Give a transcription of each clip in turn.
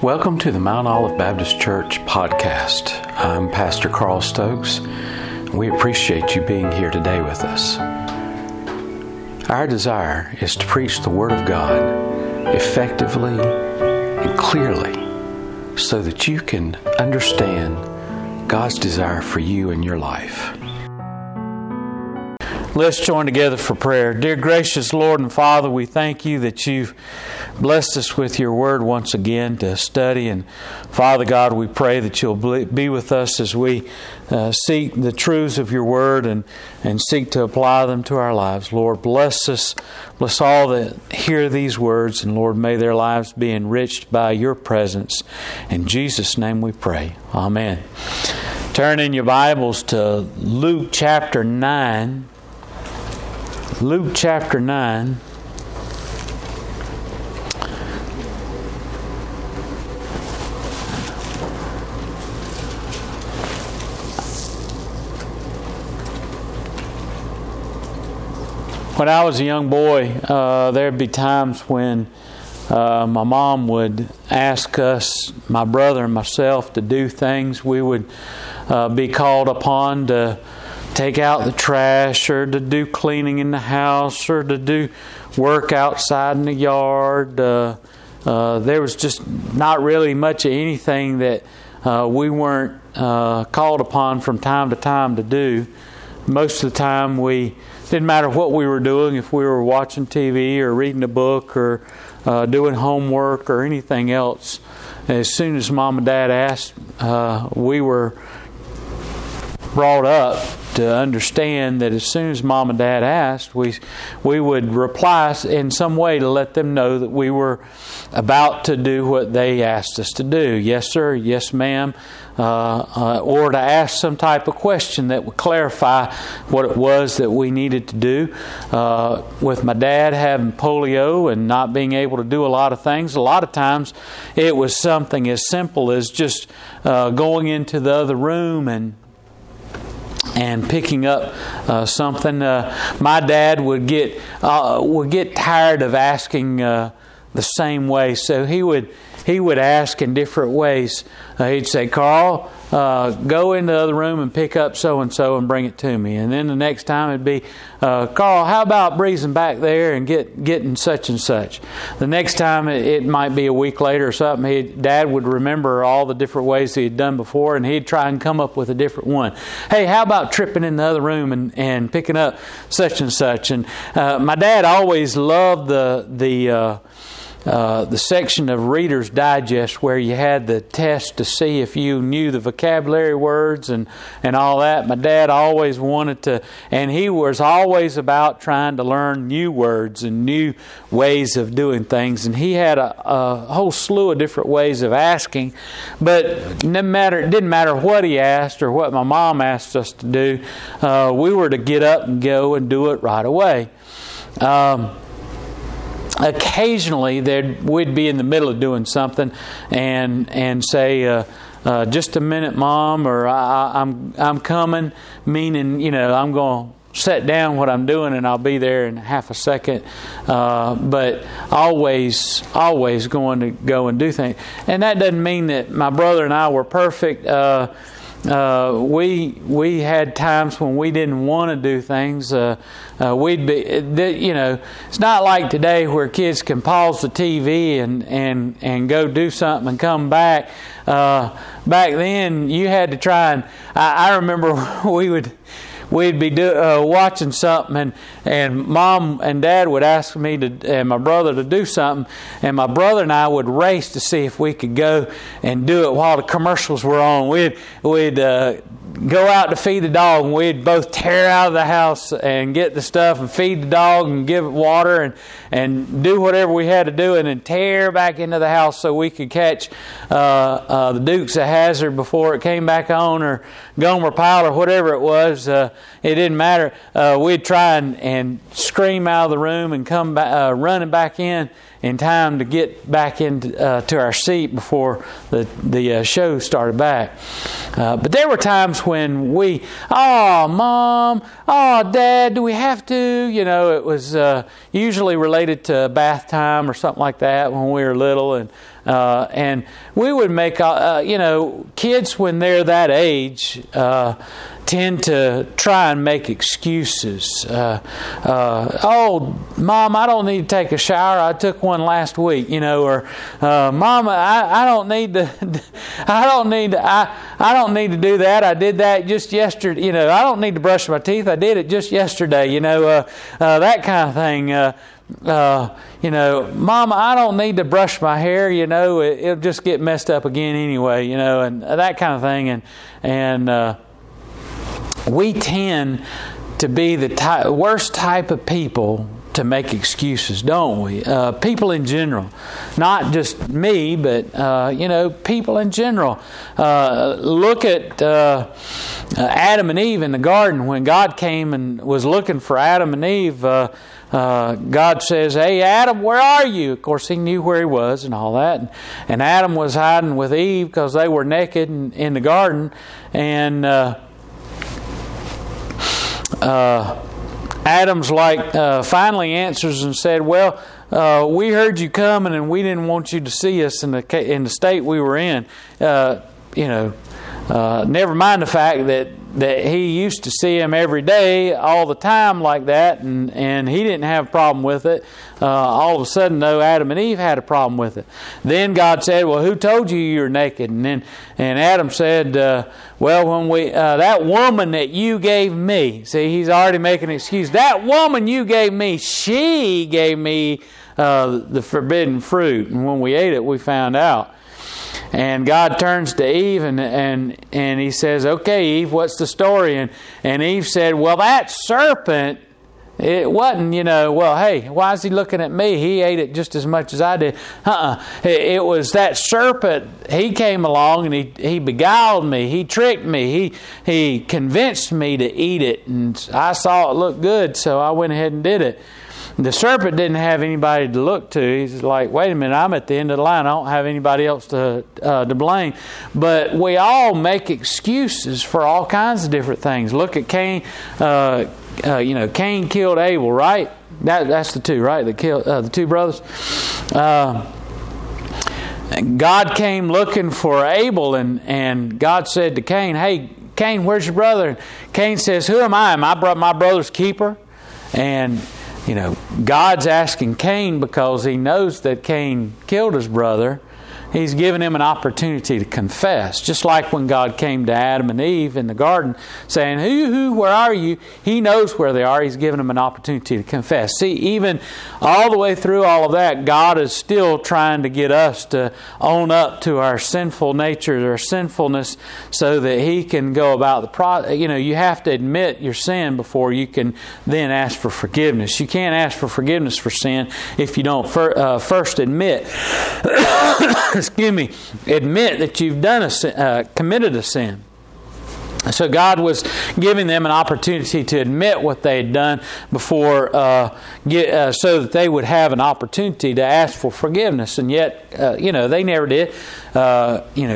Welcome to the Mount Olive Baptist Church podcast. I'm Pastor Carl Stokes. We appreciate you being here today with us. Our desire is to preach the Word of God effectively and clearly so that you can understand God's desire for you and your life. Let's join together for prayer. Dear gracious Lord and Father, we thank you that you've blessed us with your word once again to study. And Father God, we pray that you'll be with us as we seek the truths of your word and seek to apply them to our lives. Lord, bless us. Bless all that hear these words. And Lord, may their lives be enriched by your presence. In Jesus' name we pray. Amen. Turn in your Bibles to Luke chapter 9. Luke chapter 9. When I was a young boy, there'd be times when my mom would ask us, my brother and myself, to do things. We would be called upon to take out the trash or to do cleaning in the house or to do work outside in the yard. There was just not really much of anything that we weren't called upon from time to time to do. Most of the time we didn't matter what we were doing, if we were watching TV or reading a book or doing homework or anything else. As soon as Mom and Dad asked, we were brought up to understand that as soon as Mom and Dad asked, we would reply in some way to let them know that we were about to do what they asked us to do. Yes, sir. Yes, ma'am. Or to ask some type of question that would clarify what it was that we needed to do. With my dad having polio and not being able to do a lot of things, a lot of times it was something as simple as just going into the other room and picking up something. My dad would get tired of asking the same way, so he would ask in different ways. He'd say, "Carl, go in the other room and pick up so and so and bring it to me." And then the next time it'd be, "Carl, how about breezing back there and getting such and such?" The next time it might be a week later or something. Dad would remember all the different ways he'd done before, and he'd try and come up with a different one. "Hey, how about tripping in the other room and picking up such and such?" And my dad always loved the section of Reader's Digest where you had the test to see if you knew the vocabulary words and all that. My dad always wanted to, and he was always about trying to learn new words and new ways of doing things. And he had a whole slew of different ways of asking, but it didn't matter what he asked or what my mom asked us to do. We were to get up and go and do it right away. Occasionally, we'd be in the middle of doing something and say, "Just a minute, Mom," or "I'm coming," meaning, I'm going to set down what I'm doing and I'll be there in half a second. But always going to go and do things. And that doesn't mean that my brother and I were perfect. We had times when we didn't want to do things. We'd be, it's not like today where kids can pause the TV and go do something and come back. Back then, you had to try and. I remember we'd be watching something, and Mom and Dad would ask me and my brother to do something, and my brother and I would race to see if we could go and do it while the commercials were on. We'd go out to feed the dog, and we'd both tear out of the house and get the stuff and feed the dog and give it water and do whatever we had to do, and then tear back into the house so we could catch the Dukes of Hazzard before it came back on, or Gomer Pyle or whatever it was. It didn't matter. We'd try and scream out of the room and come back, running back in time to get back into to our seat before the show started back. But there were times when we, "Oh, Mom, oh, Dad, do we have to?" It was usually related to bath time or something like that when we were little, and And we would make, kids when they're that age tend to try and make excuses. Mom, I don't need to take a shower. I took one last week, or Mom, I don't need to do that. I did that just yesterday. I don't need to brush my teeth. I did it just yesterday. That kind of thing. Mom, I don't need to brush my hair. It'll just get messed up again anyway. And that kind of thing. And we tend to be the worst type of people to make excuses, don't we? People in general, not just me, but people in general. Look at Adam and Eve in the garden when God came and was looking for Adam and Eve. God says, "Hey Adam, where are you?" Of course, he knew where he was and all that. And Adam was hiding with Eve because they were naked in the garden, and Adam's finally answers and said, "Well, we heard you coming and we didn't want you to see us in the state we were in." Never mind the fact that he used to see him every day, all the time like that, and he didn't have a problem with it. All of a sudden, though, Adam and Eve had a problem with it. Then God said, "Well, who told you you were naked?" And Adam said, "Well, when that woman that you gave me," see, he's already making an excuse. "That woman you gave me, she gave me the forbidden fruit, and when we ate it, we found out." And God turns to Eve and he says, "Okay, Eve, what's the story?" And Eve said, "Well, that serpent, it wasn't, hey, why is he looking at me? He ate it just as much as I did." It was that serpent. He came along and he beguiled me. He tricked me. He convinced me to eat it. And I saw it look good, so I went ahead and did it. The serpent didn't have anybody to look to. He's like, "Wait a minute, I'm at the end of the line. I don't have anybody else to blame." But we all make excuses for all kinds of different things. Look at Cain. Cain killed Abel, right? That's the two, right? That killed the two brothers. God came looking for Abel, and God said to Cain, "Hey, Cain, where's your brother?" And Cain says, "Who am I? Am I my brother's keeper?" And God's asking Cain because he knows that Cain killed his brother. He's given him an opportunity to confess. Just like when God came to Adam and Eve in the garden saying, who, where are you? He knows where they are. He's given them an opportunity to confess. See, even all the way through all of that, God is still trying to get us to own up to our sinful nature, our sinfulness, so that He can go about the process. You have to admit your sin before you can then ask for forgiveness. You can't ask for forgiveness for sin if you don't first admit. Admit that you've done a sin, committed a sin. So God was giving them an opportunity to admit what they had done before, so that they would have an opportunity to ask for forgiveness. And yet, they never did.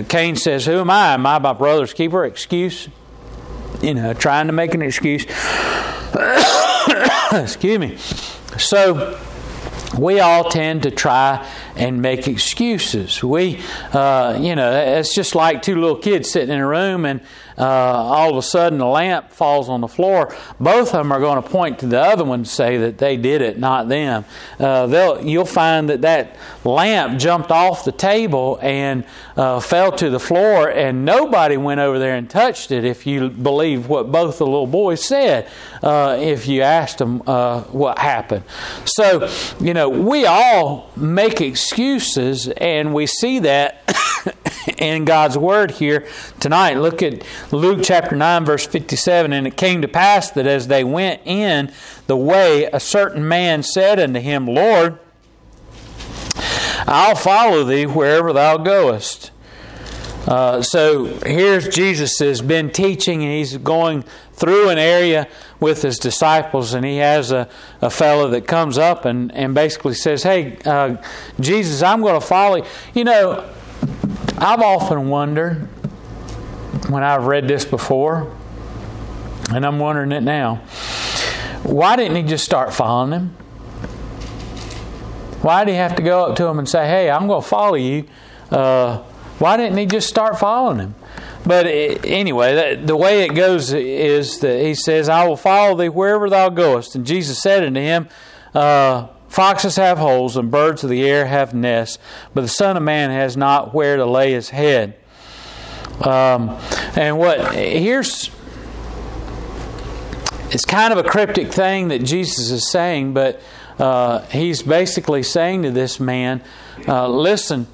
Cain says, "Who am I? Am I my brother's keeper?" Excuse. Trying to make an excuse. Excuse me. So we all tend to try and make excuses. We, it's just like two little kids sitting in a room and all of a sudden a lamp falls on the floor. Both of them are going to point to the other one and say that they did it, not them. You'll find that lamp jumped off the table and fell to the floor, and nobody went over there and touched it if you believe what both the little boys said, if you asked them what happened. So, we all make excuses, and we see that in God's Word here tonight. Look at Luke chapter 9, verse 57. "And it came to pass that as they went in the way, a certain man said unto him, Lord, I'll follow thee wherever thou goest." So here's Jesus has been teaching, and he's going through an area with his disciples, and he has a fellow that comes up and basically says, "Hey, Jesus, I'm going to follow you." I've often wondered when I've read this before, and I'm wondering it now, why didn't he just start following him? Why did he have to go up to him and say, hey, I'm going to follow you? Why didn't he just start following him? But anyway, the way it goes is that he says, I will follow thee wherever thou goest. And Jesus said unto him, Foxes have holes, and birds of the air have nests, but the Son of Man has not where to lay his head. It's kind of a cryptic thing that Jesus is saying, but he's basically saying to this man, listen,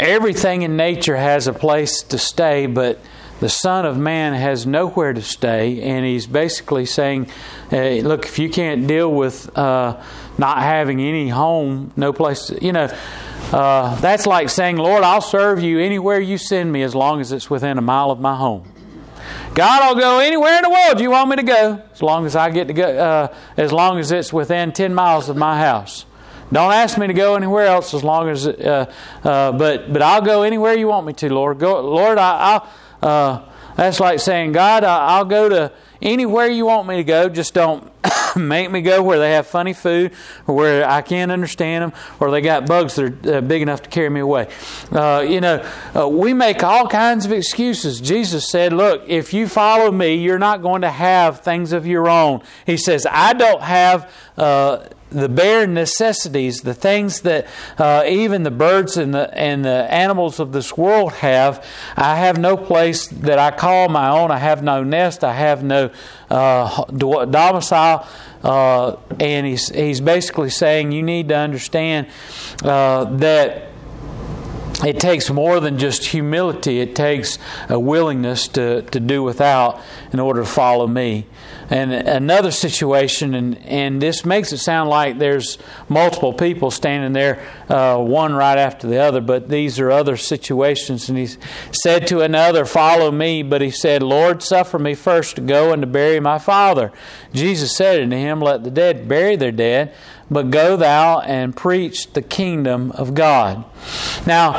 everything in nature has a place to stay, but the Son of Man has nowhere to stay, and he's basically saying, hey, look, if you can't deal with not having any home, no place to, that's like saying, Lord, I'll serve you anywhere you send me as long as it's within a mile of my home. God, I'll go anywhere in the world you want me to go as long as I get to go, as long as it's within 10 miles of my house. Don't ask me to go anywhere else as long as, but I'll go anywhere you want me to, Lord. That's like saying, God, I'll go to anywhere you want me to go. Just don't make me go where they have funny food or where I can't understand them or they got bugs that are big enough to carry me away. We make all kinds of excuses. Jesus said, look, if you follow me, you're not going to have things of your own. He says, I don't have the bare necessities, the things that even the birds and the animals of this world have. I have no place that I call my own. I have no nest. I have no domicile. And he's basically saying you need to understand that it takes more than just humility. It takes a willingness to do without in order to follow me. And another situation, and this makes it sound like there's multiple people standing there, one right after the other, but these are other situations. And he said to another, follow me, but he said, Lord, suffer me first to go and to bury my father. Jesus said unto him, let the dead bury their dead, but go thou and preach the kingdom of God. Now,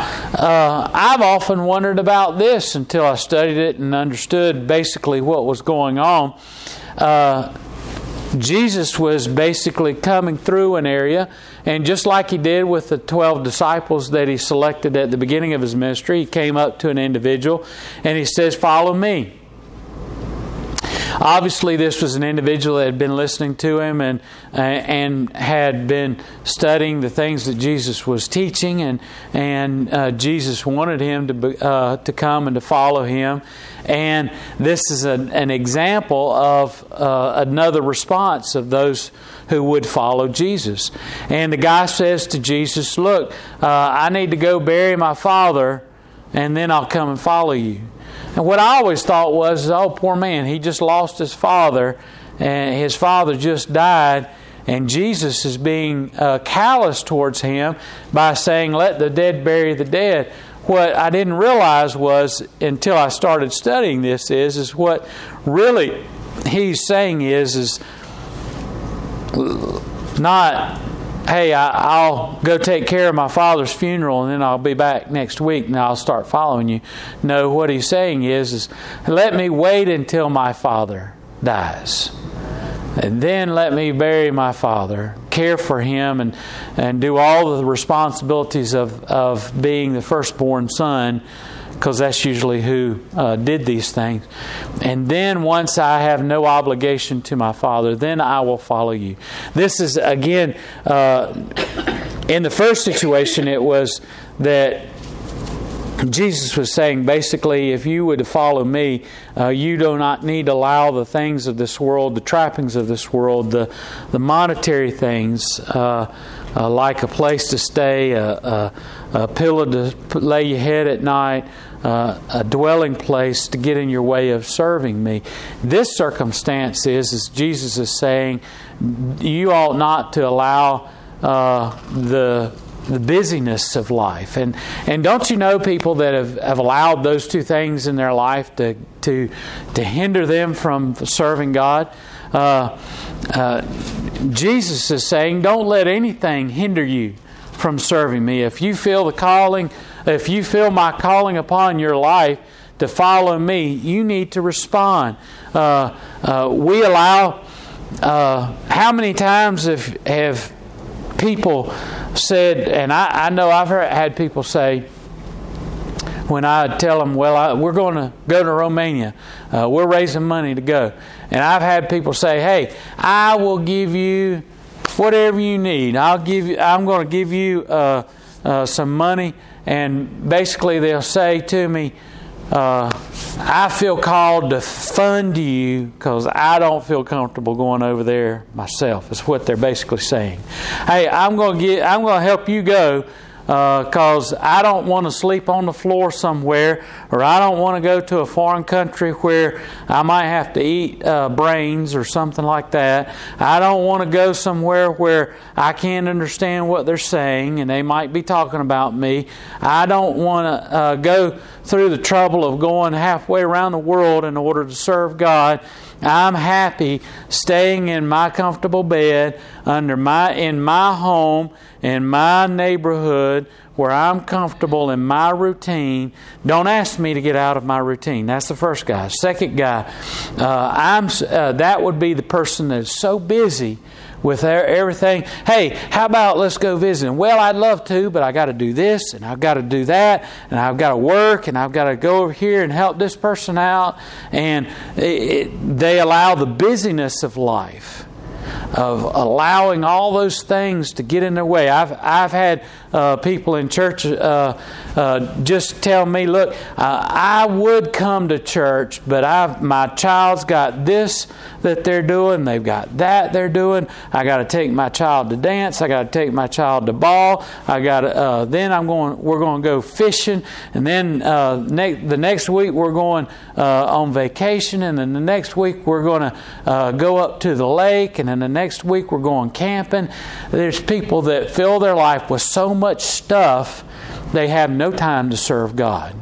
I've often wondered about this until I studied it and understood basically what was going on. Jesus was basically coming through an area, and just like he did with the 12 disciples that he selected at the beginning of his ministry, he came up to an individual and he says, follow me. Obviously, this was an individual that had been listening to him and had been studying the things that Jesus was teaching, and Jesus wanted him to come and to follow him. And this is an example of another response of those who would follow Jesus. And the guy says to Jesus, look, I need to go bury my father, and then I'll come and follow you. And what I always thought was, oh, poor man, he just lost his father, and his father just died, and Jesus is being callous towards him by saying, let the dead bury the dead. What I didn't realize was, until I started studying this, is what really he's saying is not, hey, I'll go take care of my father's funeral and then I'll be back next week and I'll start following you. No, what he's saying is let me wait until my father dies. And then let me bury my father, care for him, and do all the responsibilities of being the firstborn son, because that's usually who did these things. And then once I have no obligation to my father, then I will follow you. This is, again, in the first situation, it was that Jesus was saying, basically, if you would follow me, you do not need to allow the things of this world, the trappings of this world, the monetary things, like a place to stay, a pillow to lay your head at night, a dwelling place to get in your way of serving me. This circumstance is Jesus is saying, you ought not to allow the busyness of life. And don't you know people that have allowed those two things in their life to hinder them from serving God? Jesus is saying, don't let anything hinder you from serving me. If you feel the calling, if you feel my calling upon your life to follow me, you need to respond. We allow, how many times have people said, and I know I've had people say, when I tell them, well, we're going to go to Romania, we're raising money to go. And I've had people say, hey, I will give you whatever you need. I'm going to give you some money. And basically they'll say to me, I feel called to fund you because I don't feel comfortable going over there myself. Is what they're basically saying. Hey, I'm going to help you go because I don't want to sleep on the floor somewhere, or I don't want to go to a foreign country where I might have to eat brains or something like that. I don't want to go somewhere where I can't understand what they're saying and they might be talking about me. I don't want to go through the trouble of going halfway around the world in order to serve God. I'm happy staying in my comfortable bed in my home, in my neighborhood, where I'm comfortable in my routine. Don't ask me to get out of my routine. That's the first guy. Second guy, that would be the person that's so busy with everything. Hey, how about let's go visiting? Well, I'd love to, but I got to do this and I've got to do that and I've got to work and I've got to go over here and help this person out. And they allow the busyness of life, of allowing all those things to get in their way. I've had people in church just tell me, look, I would come to church, but my child's got this that they're doing, they've got that they're doing. I got to take my child to dance. I got to take my child to ball. I got then we're going to go fishing, and then the next week we're going on vacation, and then the next week we're going to go up to the lake, and then the next week we're going camping. There's people that fill their life with so much stuff they have no time to serve God.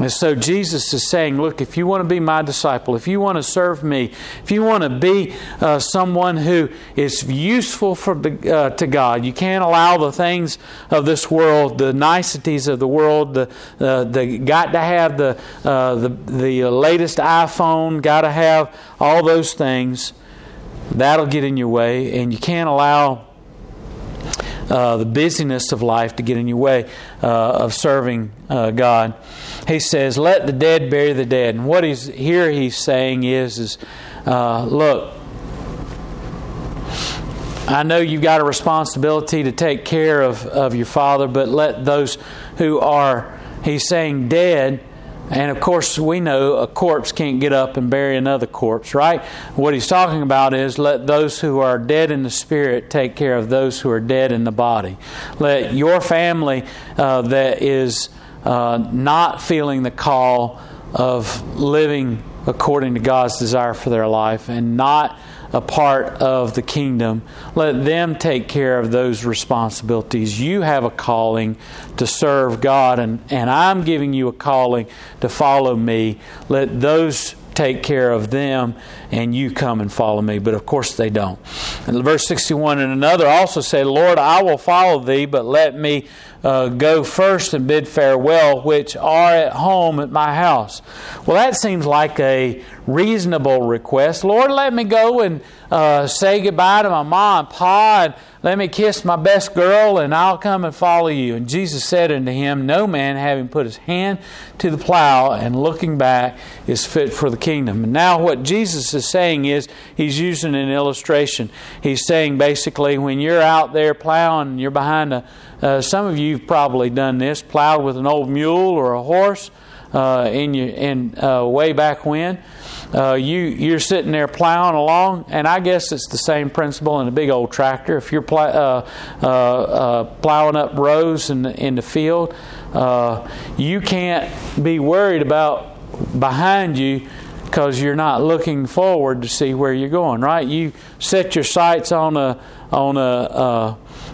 And so Jesus is saying, look, if you want to be my disciple, if you want to serve me, if you want to be someone who is useful to God, you can't allow the things of this world, the niceties of the world, the got to have the latest iPhone, got to have all those things. That'll get in your way, and you can't allow the busyness of life to get in your way of serving God. He says, let the dead bury the dead. And what he's saying is look, I know you've got a responsibility to take care of your father, but let those who are, he's saying, dead. And of course, we know a corpse can't get up and bury another corpse, right? What he's talking about is let those who are dead in the spirit take care of those who are dead in the body. Let your family that is not feeling the call of living according to God's desire for their life and not a part of the kingdom, let them take care of those responsibilities. You have a calling to serve God, and I'm giving you a calling to follow me. Let those take care of them, and you come and follow me. But of course they don't. And verse 61, and another also said, Lord, I will follow thee, but let me go first and bid farewell, which are at home at my house. Well, that seems like a reasonable request. Lord, let me go and say goodbye to my mom and pa, and let me kiss my best girl, and I'll come and follow you. And Jesus said unto him, no man, having put his hand to the plow and looking back, is fit for the kingdom. And now what Jesus is saying is, he's using an illustration. He's saying basically, when you're out there plowing and you're behind some of you've probably done this, plowed with an old mule or a horse way back when. You're sitting there plowing along, and I guess it's the same principle in a big old tractor. If you're plowing up rows in the field, you can't be worried about behind you because you're not looking forward to see where you're going. Right? You set your sights on a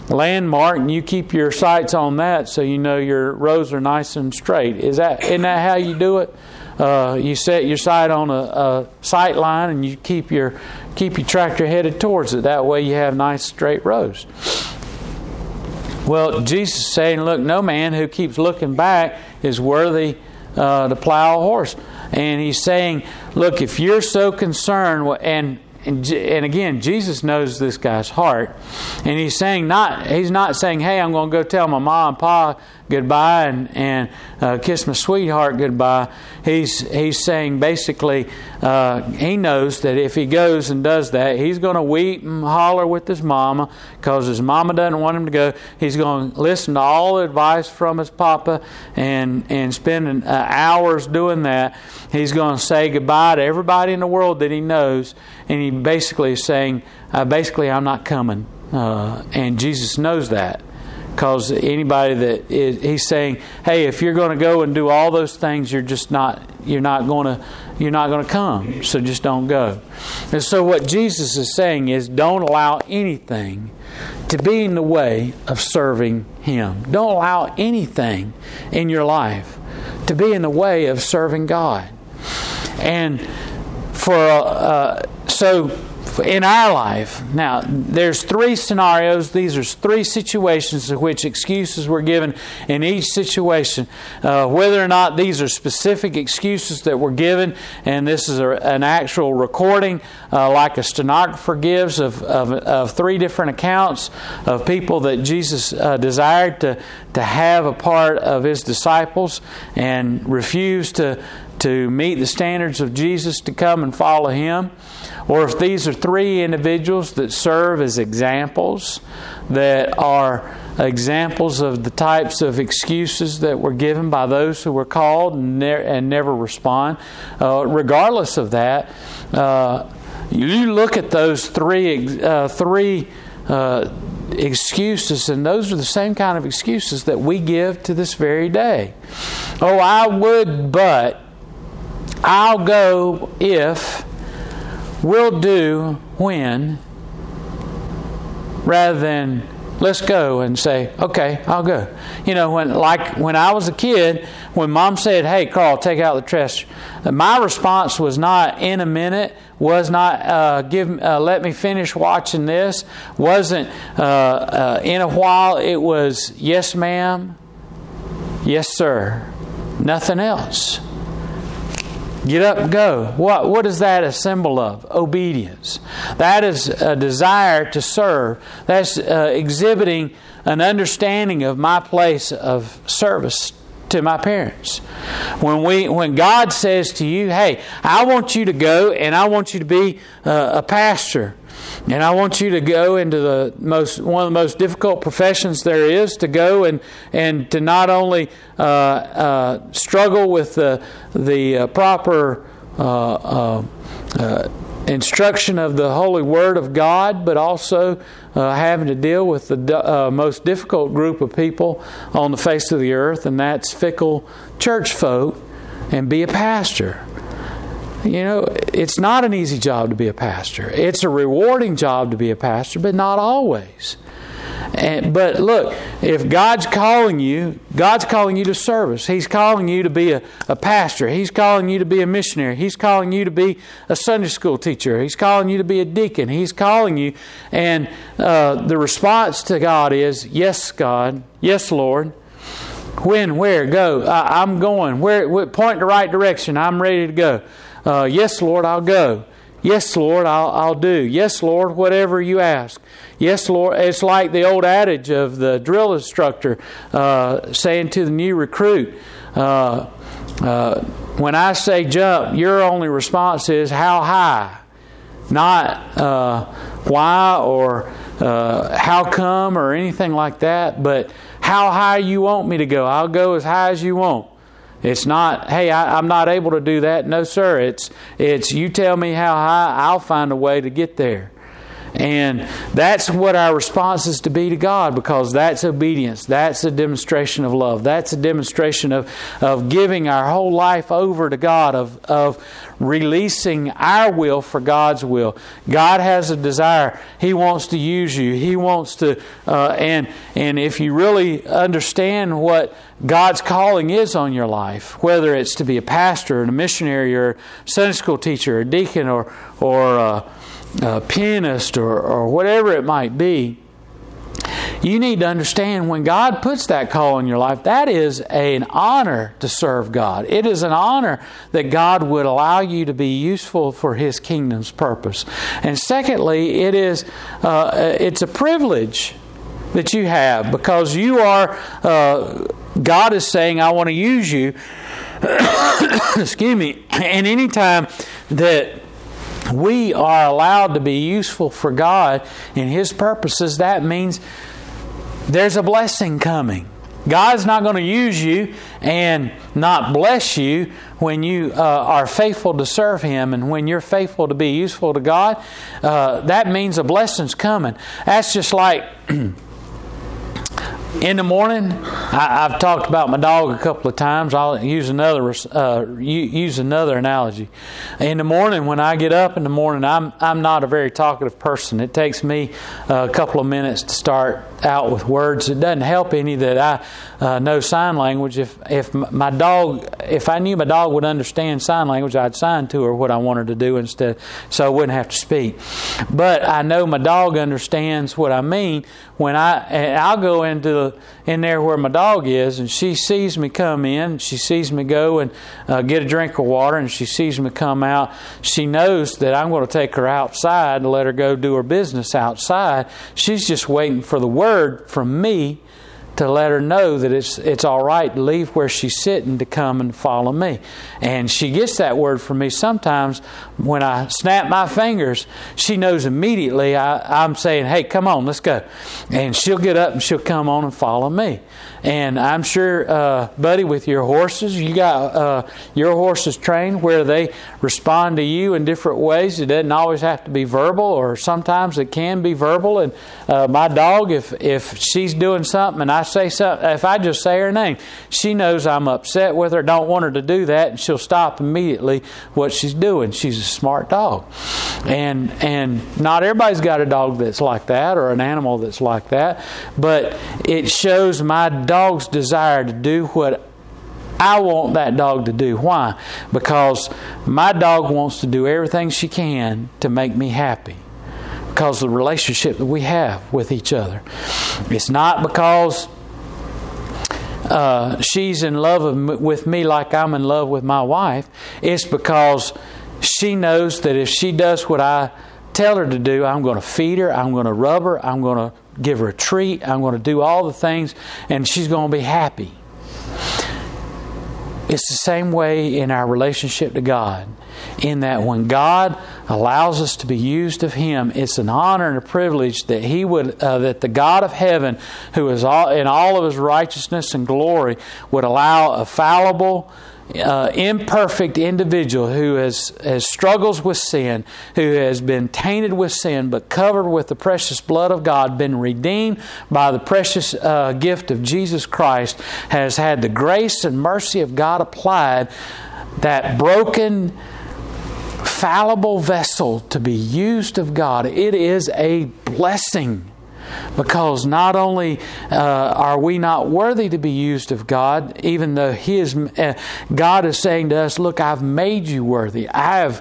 landmark, and you keep your sights on that, so you know your rows are nice and straight. Isn't that how you do it? You set your sight on a sight line, and you keep your tractor headed towards it. That way you have nice straight rows. Well, Jesus is saying, look, no man who keeps looking back is worthy to plow a horse. And he's saying, look, if you're so concerned, and And again, Jesus knows this guy's heart, and he's saying he's not saying, "Hey, I'm going to go tell my mom and pa goodbye and kiss my sweetheart goodbye." He's saying basically, he knows that if he goes and does that, he's going to weep and holler with his mama because his mama doesn't want him to go. He's going to listen to all the advice from his papa and spend hours doing that. He's going to say goodbye to everybody in the world that he knows, and he basically is saying, I'm not coming. And Jesus knows that. Because anybody that is, he's saying, "Hey, if you're going to go and do all those things, you're not going to come. So just don't go." And so what Jesus is saying is, don't allow anything to be in the way of serving Him. Don't allow anything in your life to be in the way of serving God. And in our life, now, there's three scenarios. These are three situations in which excuses were given in each situation. Whether or not these are specific excuses that were given, and this is an actual recording, like a stenographer gives of three different accounts of people that Jesus desired to have a part of His disciples and refused to meet the standards of Jesus to come and follow Him. Or if these are three individuals that serve as examples, that are examples of the types of excuses that were given by those who were called and never respond. Regardless of that, you look at those three excuses, and those are the same kind of excuses that we give to this very day. "Oh, I would, but I'll go if, we'll do when," rather than let's go and say, "Okay, I'll go." You know, when I was a kid, when Mom said, "Hey, Carl, take out the trash," my response was not "in a minute," was not "let me finish watching this," wasn't "in a while." It was "yes, ma'am," "yes, sir," nothing else. Get up and go. What is that a symbol of? Obedience. That is a desire to serve. That's exhibiting an understanding of my place of service to my parents. When God says to you, "Hey, I want you to go and I want you to be a pastor. And I want you to go into one of the most difficult professions there is, to go and to not only struggle with the proper instruction of the Holy Word of God, but also having to deal with the most difficult group of people on the face of the earth, and that's fickle church folk, and be a pastor." You know, it's not an easy job to be a pastor. It's a rewarding job to be a pastor, but not always. But look, if God's calling you to service. He's calling you to be a pastor. He's calling you to be a missionary. He's calling you to be a Sunday school teacher. He's calling you to be a deacon. He's calling you. And the response to God is, "Yes, God. Yes, Lord. When, where, go. I'm going. Where, point the right direction. I'm ready to go. Yes, Lord, I'll go. Yes, Lord, I'll do. Yes, Lord, whatever you ask. Yes, Lord." It's like the old adage of the drill instructor saying to the new recruit, "When I say jump, your only response is how high, not why or how come or anything like that, but how high you want me to go. I'll go as high as you want." It's not, "Hey, I'm not able to do that." No, sir. It's you tell me how high, I'll find a way to get there. And that's what our response is to be to God, because that's obedience. That's a demonstration of love. That's a demonstration of giving our whole life over to God, of releasing our will for God's will. God has a desire. He wants to use you. He wants to, and if you really understand what God's calling is on your life, whether it's to be a pastor or a missionary or a Sunday school teacher or a deacon or a pianist or whatever it might be, You need to understand when God puts that call on your life, that is an honor to serve God. It is an honor that God would allow you to be useful for His kingdom's purpose. And secondly, it's a privilege that you have because you are, God is saying, I want to use you. Excuse me. And any time that we are allowed to be useful for God and His purposes, that means there's a blessing coming. God's not going to use you and not bless you when you are faithful to serve Him, and when you're faithful to be useful to God, that means a blessing's coming. That's just like in the morning. I've talked about my dog a couple of times. I'll use another analogy. In the morning, when I get up in the morning, I'm not a very talkative person. It takes me a couple of minutes to start out with words. It doesn't help any that I know sign language. If I knew my dog would understand sign language, I'd sign to her what I want her to do instead, so I wouldn't have to speak. But I know my dog understands what I mean when I'll go in there where my dog is, and she sees me come in, she sees me go and get a drink of water, and she sees me come out. She knows that I'm going to take her outside and let her go do her business outside. She's just waiting for the word from me to let her know that it's all right to leave where she's sitting to come and follow me. And she gets that word from me. Sometimes when I snap my fingers, she knows immediately I'm saying, hey, come on, let's go. And she'll get up and she'll come on and follow me. And I'm sure, buddy, with your horses, you got your horses trained where they respond to you in different ways. It doesn't always have to be verbal, or sometimes it can be verbal. And my dog, if she's doing something and I say something, if I just say her name, she knows I'm upset with her, don't want her to do that, and she'll stop immediately what she's doing. She's a smart dog. And not everybody's got a dog that's like that, or an animal that's like that, but it shows my dog's desire to do what I want that dog to do. Why? Because my dog wants to do everything she can to make me happy, because of the relationship that we have with each other. It's not because she's in love with me like I'm in love with my wife. It's because she knows that if she does what I tell her to do, I'm going to feed her, I'm going to rub her, I'm going to give her a treat, I'm going to do all the things, and she's going to be happy. It's the same way in our relationship to God, in that when God allows us to be used of Him, it's an honor and a privilege that He would, that the God of heaven, who is in all of His righteousness and glory, would allow a fallible, imperfect individual who has struggles with sin, who has been tainted with sin, but covered with the precious blood of God, been redeemed by the precious gift of Jesus Christ, has had the grace and mercy of God applied, that broken, fallible vessel to be used of God. It is a blessing. Because not only are we not worthy to be used of God, even though God is saying to us, look, I've made you worthy. I've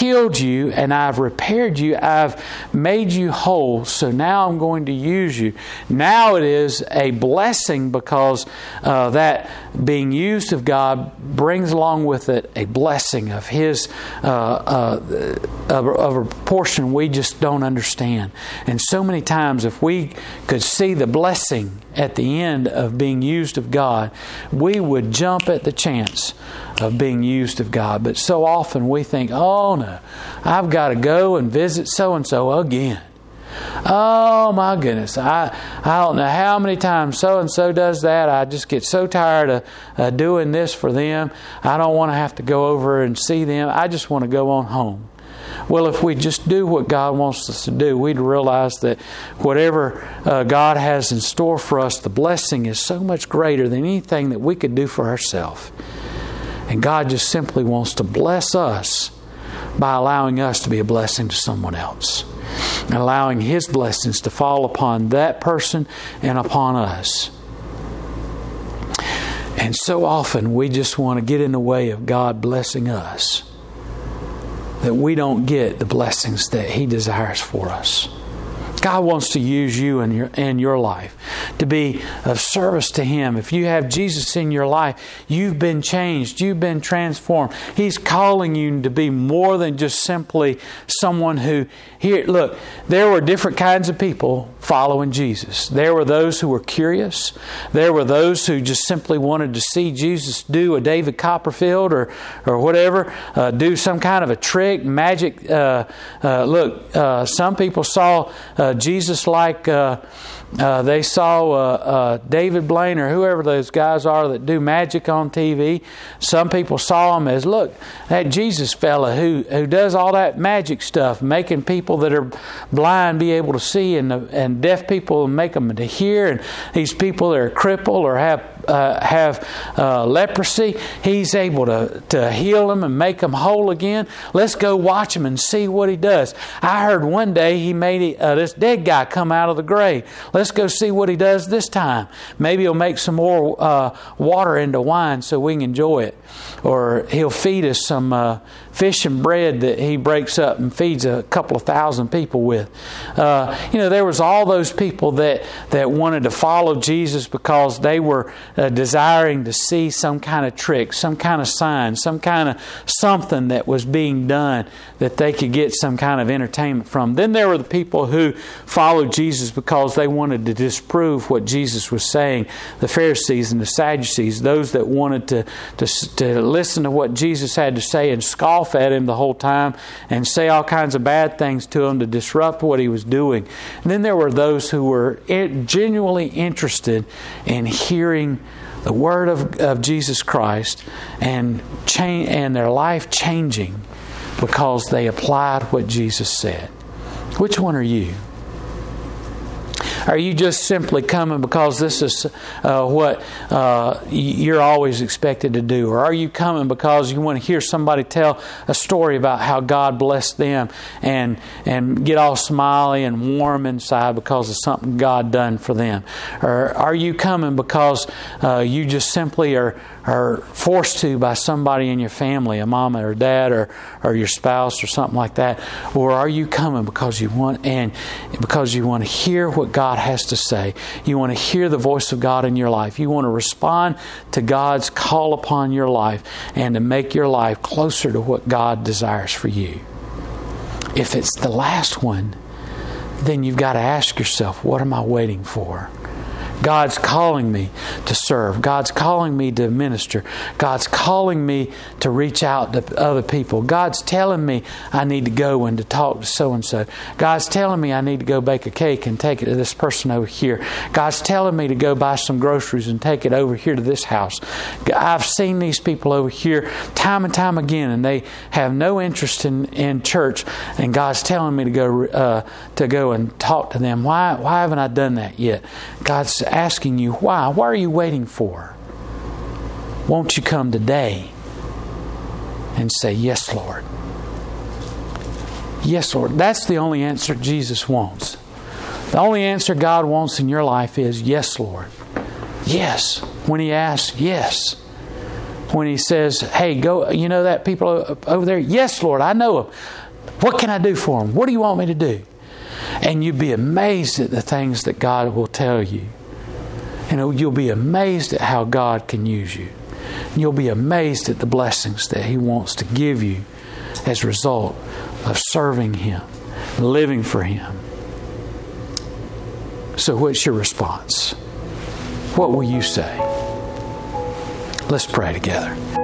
healed you, and I've repaired you. I've made you whole. So now I'm going to use you. Now it is a blessing, because that being used of God brings along with it a blessing of His of a portion we just don't understand. And so many times, if we could see the blessing at the end of being used of God, we would jump at the chance of being used of God. But so often we think, oh no, I've got to go and visit so-and-so again. Oh my goodness, I don't know how many times so-and-so does that. I just get so tired of doing this for them. I don't want to have to go over and see them. I just want to go on home. Well, if we just do what God wants us to do, we'd realize that whatever God has in store for us, the blessing is so much greater than anything that we could do for ourselves. And God just simply wants to bless us by allowing us to be a blessing to someone else, and allowing His blessings to fall upon that person and upon us. And so often we just want to get in the way of God blessing us, that we don't get the blessings that He desires for us. God wants to use you in your life to be of service to Him. If you have Jesus in your life, you've been changed. You've been transformed. He's calling you to be more than just simply someone who... Here, look, there were different kinds of people following Jesus. There were those who were curious. There were those who just simply wanted to see Jesus do a David Copperfield or whatever, do some kind of a trick, magic. Some people saw Jesus like... they saw David Blaine or whoever those guys are that do magic on TV. Some people saw him as, look, that Jesus fella who does all that magic stuff, making people that are blind be able to see and deaf people make them to hear, and these people that are crippled or have leprosy, He's able to heal them and make them whole again. Let's go watch Him and see what He does. I heard one day He made this dead guy come out of the grave. Let's go see what He does this time. Maybe He'll make some more water into wine so we can enjoy it. Or He'll feed us some fish and bread that He breaks up and feeds a couple of thousand people with. There was all those people that wanted to follow Jesus because they were desiring to see some kind of trick, some kind of sign, some kind of something that was being done that they could get some kind of entertainment from. Then there were the people who followed Jesus because they wanted to disprove what Jesus was saying. The Pharisees and the Sadducees, those that wanted to listen to what Jesus had to say and scoff at Him the whole time and say all kinds of bad things to Him to disrupt what He was doing. And then there were those who were genuinely interested in hearing the Word of Jesus Christ and their life changing because they applied what Jesus said. Which one are you? Are you just simply coming because this is what you're always expected to do? Or are you coming because you want to hear somebody tell a story about how God blessed them and get all smiley and warm inside because of something God done for them? Or are you coming because you just simply are forced to by somebody in your family, a mom or dad or your spouse or something like that? Or are you coming because you want to hear what God has to say? You want to hear the voice of God in your life. You want to respond to God's call upon your life and to make your life closer to what God desires for you. If it's the last one, then you've got to ask yourself, what am I waiting for? God's calling me to serve. God's calling me to minister. God's calling me to reach out to other people. God's telling me I need to go and to talk to so-and-so. God's telling me I need to go bake a cake and take it to this person over here. God's telling me to go buy some groceries and take it over here to this house. I've seen these people over here time and time again, and they have no interest in church, and God's telling me to go and talk to them. Why haven't I done that yet? God's asking you, why? What are you waiting for? Won't you come today and say, yes, Lord? Yes, Lord. That's the only answer Jesus wants. The only answer God wants in your life is, yes, Lord. Yes. When He asks, yes. When He says, hey, go, you know that people over there? Yes, Lord, I know them. What can I do for them? What do you want me to do? And you'd be amazed at the things that God will tell you. And you'll be amazed at how God can use you. And you'll be amazed at the blessings that He wants to give you as a result of serving Him, living for Him. So what's your response? What will you say? Let's pray together.